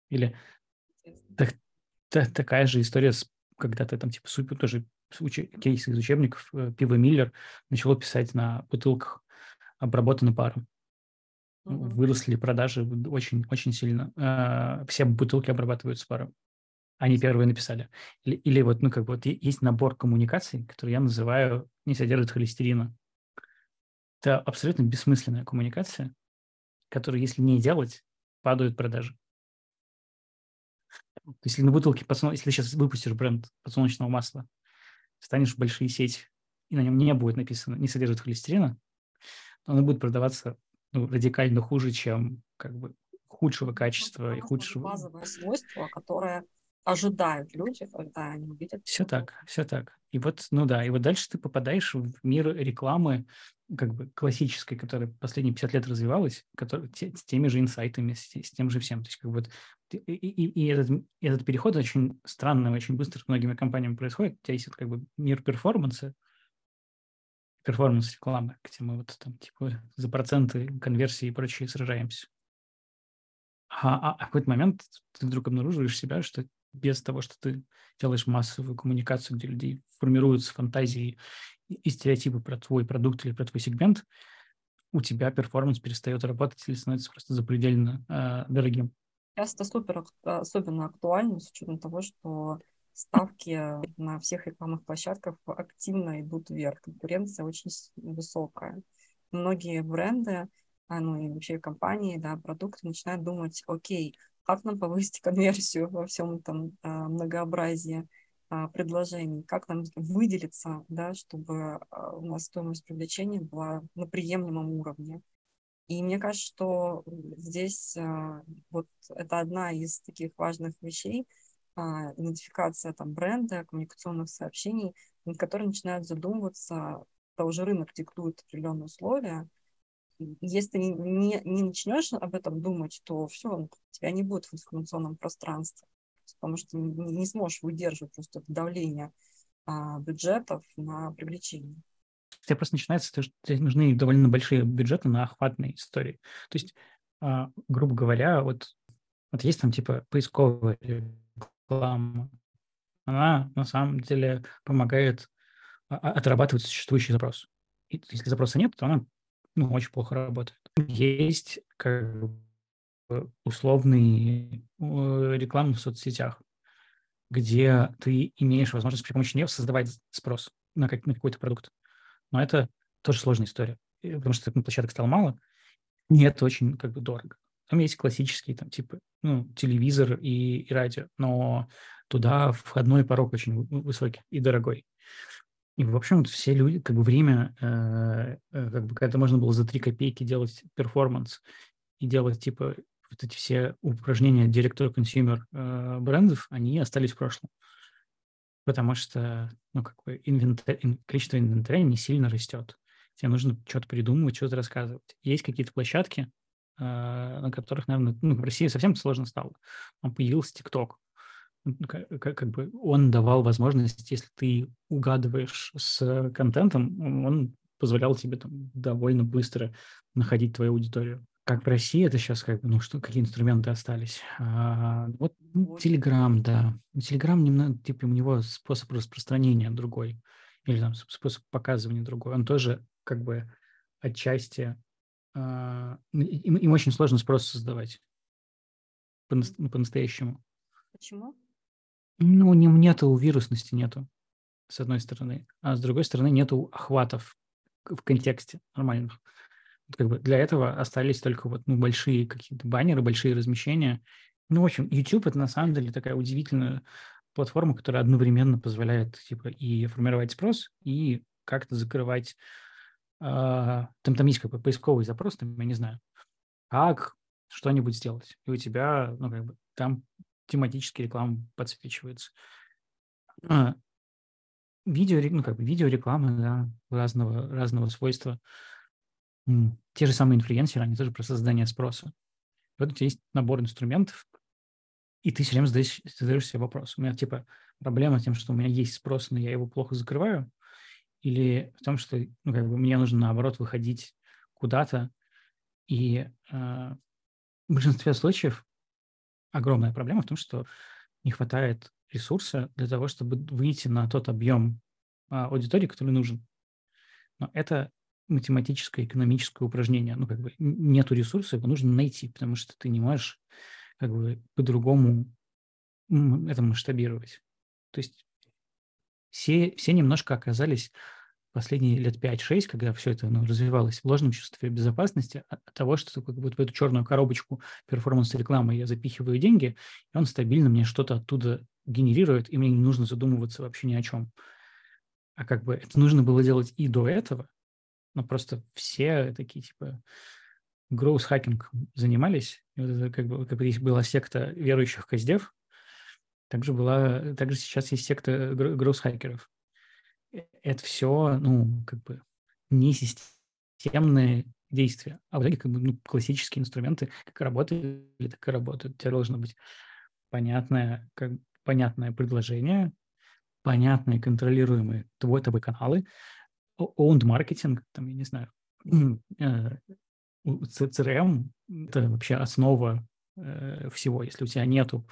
Или такая же история, когда-то там типа супер, тоже кейс из учебников, пиво Миллер начало писать на бутылках обработано паром. Выросли продажи очень-очень сильно. Все бутылки обрабатываются паром. Они первые написали. Или вот, ну, как бы, вот есть набор коммуникаций, который я называю «не содержит холестерина». Это абсолютно бессмысленная коммуникация, которую, если не делать, падают продажи. То есть, если на бутылке, если ты сейчас выпустишь бренд подсолнечного масла, станешь в большие сети, и на нем не будет написано «не содержит холестерина», то оно будет продаваться, ну, радикально хуже, чем, как бы, худшего качества и худшего... Базовое свойство, которое... ожидают люди, когда они увидят. Все так, все так. И вот, ну да, и вот дальше ты попадаешь в мир рекламы, как бы классической, которая последние 50 лет развивалась, с теми же инсайтами, с тем же всем. То есть, как бы, и этот переход очень странный, очень быстро с многими компаниями происходит. У тебя есть, как бы, мир перформанса, перформанс-рекламы, где мы вот там, типа, за проценты конверсии и прочее сражаемся. А в какой-то момент ты вдруг обнаруживаешь себя, что без того, что ты делаешь массовую коммуникацию, где людей формируются фантазии и стереотипы про твой продукт или про твой сегмент, у тебя перформанс перестает работать или становится просто запредельно дорогим. Сейчас это супер, особенно актуально с учетом того, что ставки на всех рекламных площадках активно идут вверх. Конкуренция очень высокая. Многие бренды, ну и вообще компании, да, продукты начинают думать, окей, как нам повысить конверсию во всем этом многообразии предложений, как нам выделиться, да, чтобы у нас стоимость привлечения была на приемлемом уровне. И мне кажется, что здесь вот это одна из таких важных вещей, идентификация там бренда, коммуникационных сообщений, над которой начинают задумываться, то уже рынок диктует определенные условия. Если ты не начнешь об этом думать, то все, тебя не будет в информационном пространстве, потому что не сможешь выдерживать просто давление бюджетов на привлечение. Тебе просто начинается, тебе нужны довольно большие бюджеты на охватные истории. То есть, грубо говоря, вот есть там типа поисковая реклама, она на самом деле помогает отрабатывать существующий запрос. И если запроса нет, то она очень плохо работает. Есть условные рекламы в соцсетях, где ты имеешь возможность при помощи нее создавать спрос на какой-то продукт. Но это тоже сложная история, потому что площадок стало мало, и это очень дорого. Там есть классические телевизор и радио, но туда входной порог очень высокий и дорогой. И, в общем, все люди, время, когда можно было за 3 копейки делать перформанс и делать, эти все упражнения директор-консюмер брендов, они остались в прошлом. Потому что, количество инвентаря не сильно растет. Тебе нужно что-то придумывать, что-то рассказывать. Есть какие-то площадки, на которых, наверное, в России совсем сложно стало. Он появился TikTok. Он давал возможность, если ты угадываешь с контентом, он позволял тебе довольно быстро находить твою аудиторию. Как в России это сейчас, какие инструменты остались? Телеграм, да. Телеграм немного, у него способ распространения другой, или способ показывания другой. Он тоже отчасти... Им очень сложно спрос создавать по-настоящему. Почему? Нету вирусности, нету, с одной стороны. А с другой стороны, нету охватов в контексте нормальных. Для этого остались только большие какие-то баннеры, большие размещения. В общем, YouTube – это на самом деле такая удивительная платформа, которая одновременно позволяет и формировать спрос, и как-то закрывать... Там есть поисковый запрос, я не знаю, как что-нибудь сделать. И у тебя там тематически реклама подсвечивается. Видеореклама, да, разного свойства. Те же самые инфлюенсеры, они тоже про создание спроса. Вот у тебя есть набор инструментов, и ты все время задаешь себе вопрос. У меня проблема с тем, что у меня есть спрос, но я его плохо закрываю, или в том, что мне нужно, наоборот, выходить куда-то. И в большинстве случаев огромная проблема в том, что не хватает ресурса для того, чтобы выйти на тот объем аудитории, который нужен. Но это математическое, экономическое упражнение. Нету ресурса, его нужно найти, потому что ты не можешь по-другому это масштабировать. То есть все немножко оказались последние лет 5-6, когда все это развивалось в ложном чувстве безопасности от того, что в эту черную коробочку перформанс-рекламы я запихиваю деньги, и он стабильно мне что-то оттуда генерирует, и мне не нужно задумываться вообще ни о чем. А это нужно было делать и до этого, но просто все такие growth-hacking занимались. И есть была секта верующих каздев, также сейчас есть секта growth-хакеров. Это все, не системные действия, а в итоге, классические инструменты, как работали, так и работают. У тебя должно быть понятное предложение, понятные, контролируемые твои каналы, owned маркетинг, CRM – это вообще основа всего. Если у тебя нету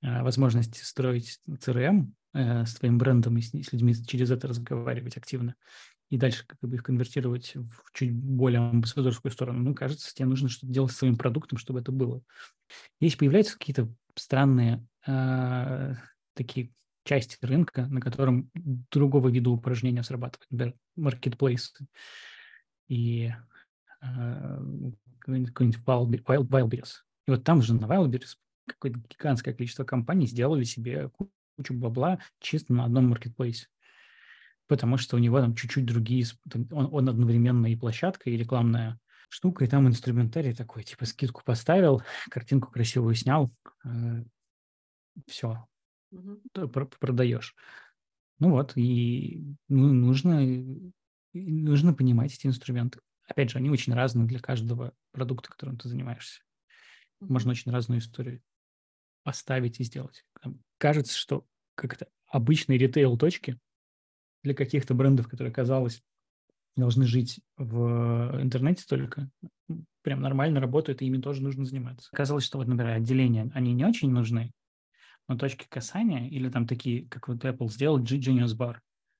возможности строить CRM с твоим брендом и с людьми через это разговаривать активно, и дальше как бы их конвертировать в чуть более амбассадорскую сторону. Ну, кажется, тебе нужно что-то делать с своим продуктом, чтобы это было. Здесь появляются какие-то странные такие части рынка, на котором другого вида упражнения срабатывают, например, маркетплейсы и какой-нибудь Wildberries. И вот там же на Wildberries какое-то гигантское количество компаний сделали себе кучу бабла чисто на одном маркетплейсе, потому что у него там чуть-чуть другие, он одновременно и площадка, и рекламная штука, и там инструментарий такой, типа скидку поставил, картинку красивую снял, все, продаешь. Ну вот, и нужно понимать эти инструменты. Опять же, они очень разные для каждого продукта, которым ты занимаешься. Можно очень разную историю поставить и сделать. Кажется, что как-то обычные ритейл-точки для каких-то брендов, которые, казалось, должны жить в интернете только, прям нормально работают, и ими тоже нужно заниматься. Оказалось, что вот, например, отделения, они не очень нужны, но точки касания или там такие, как вот Apple сделал, Genius Bar,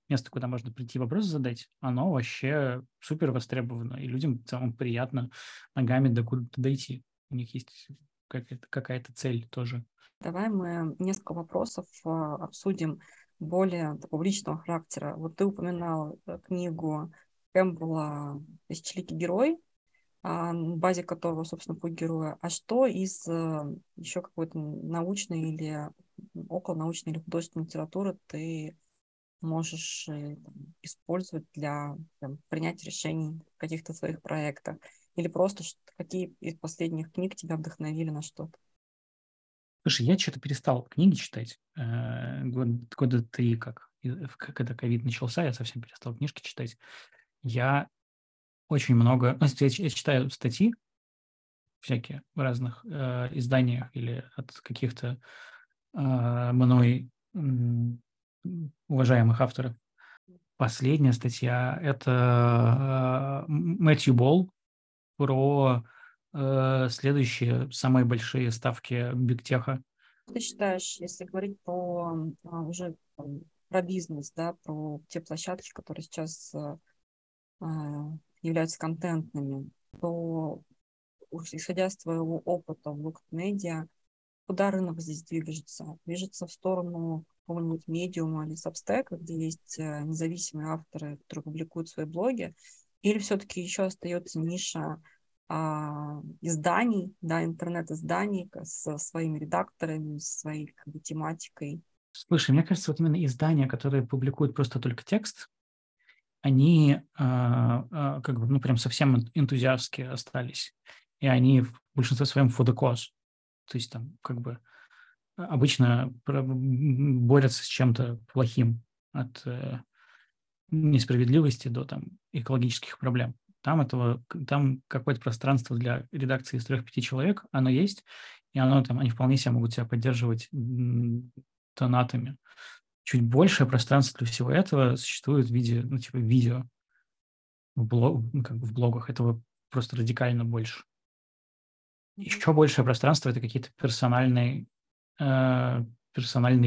место, куда можно прийти вопрос задать, оно вообще супер востребовано, и людям в целом приятно ногами докуда-то дойти. У них есть какая-то цель тоже. Давай мы несколько вопросов обсудим более публичного характера. Вот ты упоминал книгу Кэмпбелла «Тысячеликий герой», на базе которого, собственно, путь героя. А что из еще какой-то научной или околонаучной или художественной литературы ты можешь использовать для принятия решений в каких-то своих проектах? Или просто какие из последних книг тебя вдохновили на что-то? Слушай, я что-то перестал книги читать. Года три, когда ковид начался, я совсем перестал книжки читать. Я очень много... Я читаю статьи всякие в разных изданиях или от каких-то мной уважаемых авторов. Последняя статья – это Мэтью Болл про следующие самые большие ставки бигтеха. Что ты считаешь, если говорить про бизнес, да, про те площадки, которые сейчас являются контентными, то, исходя из твоего опыта в Look At Media, куда рынок здесь движется? Движется в сторону какого-нибудь медиума или сабстека, где есть независимые авторы, которые публикуют свои блоги, или все-таки еще остается ниша изданий, да, интернет-изданий со своими редакторами, со своей как бы тематикой? Слушай, мне кажется, вот именно издания, которые публикуют просто только текст, они как бы, ну, прям совсем энтузиастски остались. И они в большинстве своем for the cause. То есть там как бы обычно борются с чем-то плохим от несправедливости до там экологических проблем. Там какое-то пространство для редакции из 3-5 человек, оно есть, и они вполне себе могут себя поддерживать донатами. Чуть большее пространство для всего этого существует в виде, ну, типа, видео в блогах. Этого просто радикально больше. Еще большее пространство – это какие-то персональные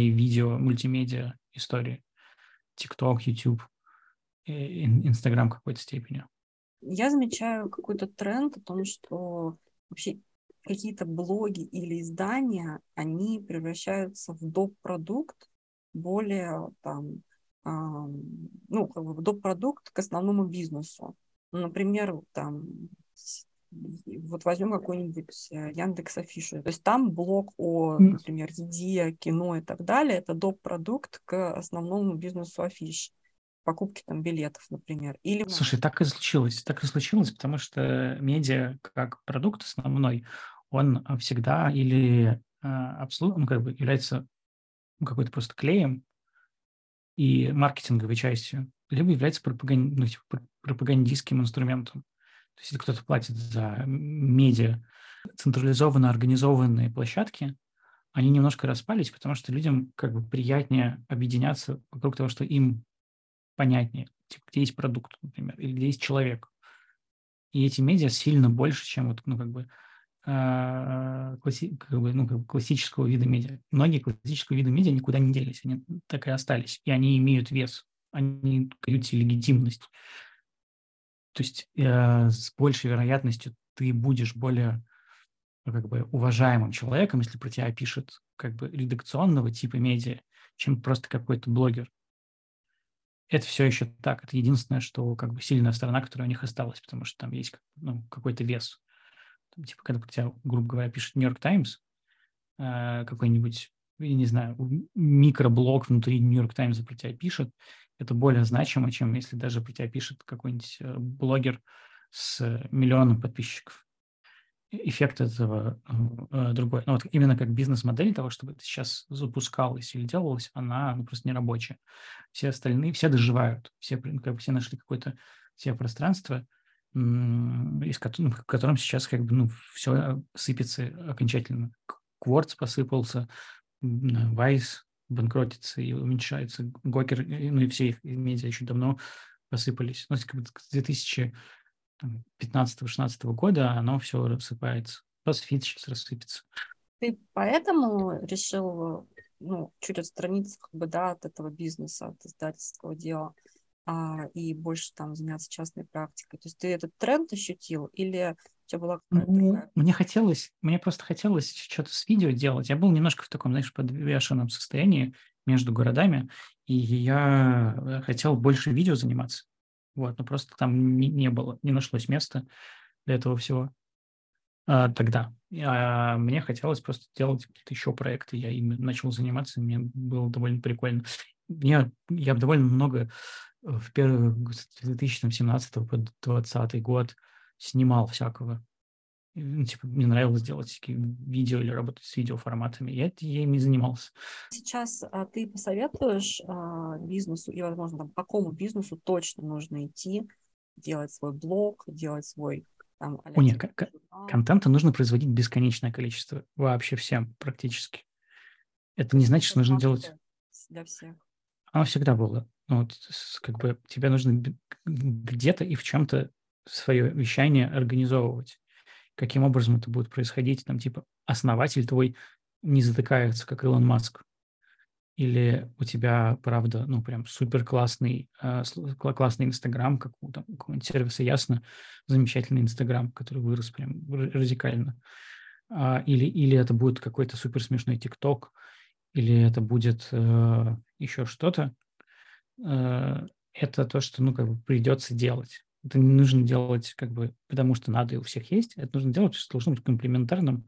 видео, мультимедиа истории. TikTok, YouTube, Instagram в какой-то степени. Я замечаю какой-то тренд о том, что вообще какие-то блоги или издания, они превращаются в доп-продукт, более там, ну, как бы доп-продукт к основному бизнесу. Например, там, вот возьмем какой-нибудь Яндекс Афишу. То есть там блог о, например, еде, о кино и так далее, это доп-продукт к основному бизнесу афиш. Покупки там билетов, например. Или... Слушай, так и случилось, потому что медиа как продукт основной, он всегда или он как бы является какой-то просто клеем и маркетинговой частью, либо является пропагандистским инструментом. То есть, если кто-то платит за медиа, централизованно организованные площадки, они немножко распались, потому что людям как бы приятнее объединяться вокруг того, что им понятнее, типа, где есть продукт, например, или где есть человек. И эти медиа сильно больше, чем вот, ну, как бы классического вида медиа. Многие классического вида медиа никуда не делись, они так и остались, и они имеют вес они дают тебе легитимность. То есть с большей вероятностью ты будешь более как бы уважаемым человеком, если про тебя пишут как бы редакционного типа медиа, чем просто какой-то блогер. Это все еще так. Это единственное, что как бы сильная сторона, которая у них осталась, потому что там есть какой-то вес. Там, типа, когда про тебя, грубо говоря, пишет Нью-Йорк Таймс, какой-нибудь, я не знаю, микроблог внутри Нью-Йорк Таймса про тебя пишет, это более значимо, чем если даже про тебя пишет какой-нибудь блогер с миллионом подписчиков. Эффект этого другой. Но вот именно как бизнес-модель того, чтобы это сейчас запускалось или делалось, она просто нерабочая. Все остальные, все доживают, все нашли какое-то себе пространство, в котором сейчас как бы все сыпется окончательно. Quartz посыпался, Vice банкротится и уменьшается, Gawker, и все их медиа еще давно посыпались. Ну, как бы с 2015-2016 года оно все рассыпается. Просфит сейчас рассыпется. Ты поэтому решил чуть отстраниться от этого бизнеса, от издательского дела, и больше там заняться частной практикой? То есть ты этот тренд ощутил или у тебя была какая-то такая... Мне просто хотелось что-то с видео делать. Я был немножко в таком, подвешенном состоянии между городами, и я хотел больше видео заниматься. Но просто там не нашлось места для этого всего тогда. А мне хотелось просто делать какие-то еще проекты. Я ими начал заниматься, мне было довольно прикольно. Я довольно много в первый 2017 по 2020 год снимал всякого. Мне нравилось делать всякие видео или работать с видеоформатами. Я ими занимался. Сейчас ты посоветуешь бизнесу, и, возможно, по какому бизнесу точно нужно идти, делать свой блог, делать свой... Контента нужно производить бесконечное количество. Вообще всем практически. Это не значит, что нужно делать... Для всех. Оно всегда было. Тебе нужно где-то и в чем-то свое вещание организовывать. Каким образом это будет происходить? Основатель твой не затыкается, как Илон Маск. Или у тебя, правда, прям супер-классный классный Инстаграм, как у какого-нибудь сервиса Ясно, замечательный Инстаграм, который вырос прям радикально. Или это будет какой-то суперсмешной ТикТок, или это будет еще что-то. Это то, что, придется делать. Это не нужно делать, потому что надо и у всех есть. Это нужно делать, что должно быть комплементарным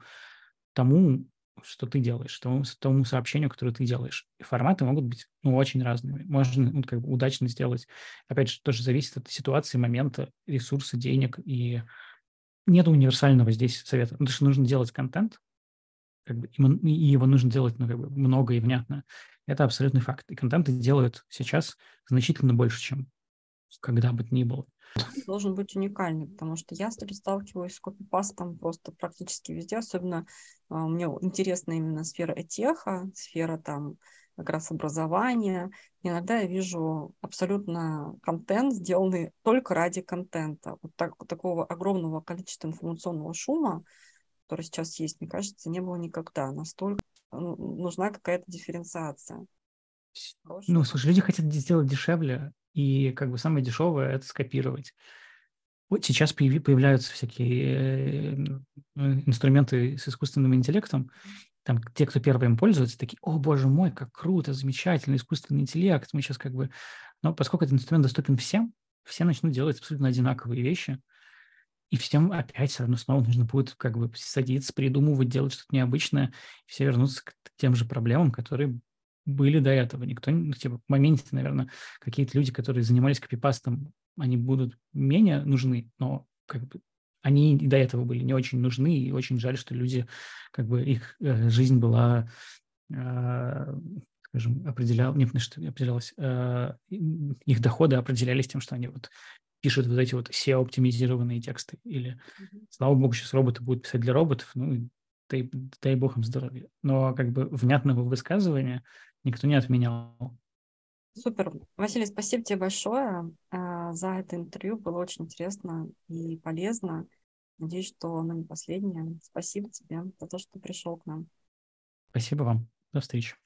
тому, что ты делаешь, тому сообщению, которое ты делаешь. И форматы могут быть очень разными. Можно удачно сделать. Опять же, тоже зависит от ситуации, момента, ресурса, денег. И нет универсального здесь совета. Потому что нужно делать контент, и его нужно делать много и внятно. Это абсолютный факт. И контенты делают сейчас значительно больше, чем когда бы то ни было. Должен быть уникальный, потому что я сталкиваюсь с копипастом просто практически везде, особенно мне интересна именно сфера этеха, сфера как раз образования. Иногда я вижу абсолютно контент, сделанный только ради контента. Такого огромного количества информационного шума, который сейчас есть, мне кажется, не было никогда. Настолько нужна какая-то дифференциация. Слушай, люди хотят сделать дешевле, и самое дешевое – это скопировать. Вот сейчас появляются всякие инструменты с искусственным интеллектом. Те, кто первым пользуется, такие: «О, боже мой, как круто, замечательно, искусственный интеллект». Мы сейчас Но поскольку этот инструмент доступен всем, все начнут делать абсолютно одинаковые вещи. И всем опять снова нужно будет садиться, придумывать, делать что-то необычное. Все вернутся к тем же проблемам, которые были до этого. Никто, в моменте, наверное, какие-то люди, которые занимались копипастом, они будут менее нужны, но они и до этого были не очень нужны, и очень жаль, что люди, их жизнь была, их доходы определялись тем, что они пишут эти SEO-оптимизированные тексты, или, слава богу, сейчас роботы будут писать для роботов, дай бог им здоровья. Но внятного высказывания никто не отменял. Супер. Василий, спасибо тебе большое за это интервью. Было очень интересно и полезно. Надеюсь, что оно не последнее. Спасибо тебе за то, что ты пришел к нам. Спасибо вам. До встречи.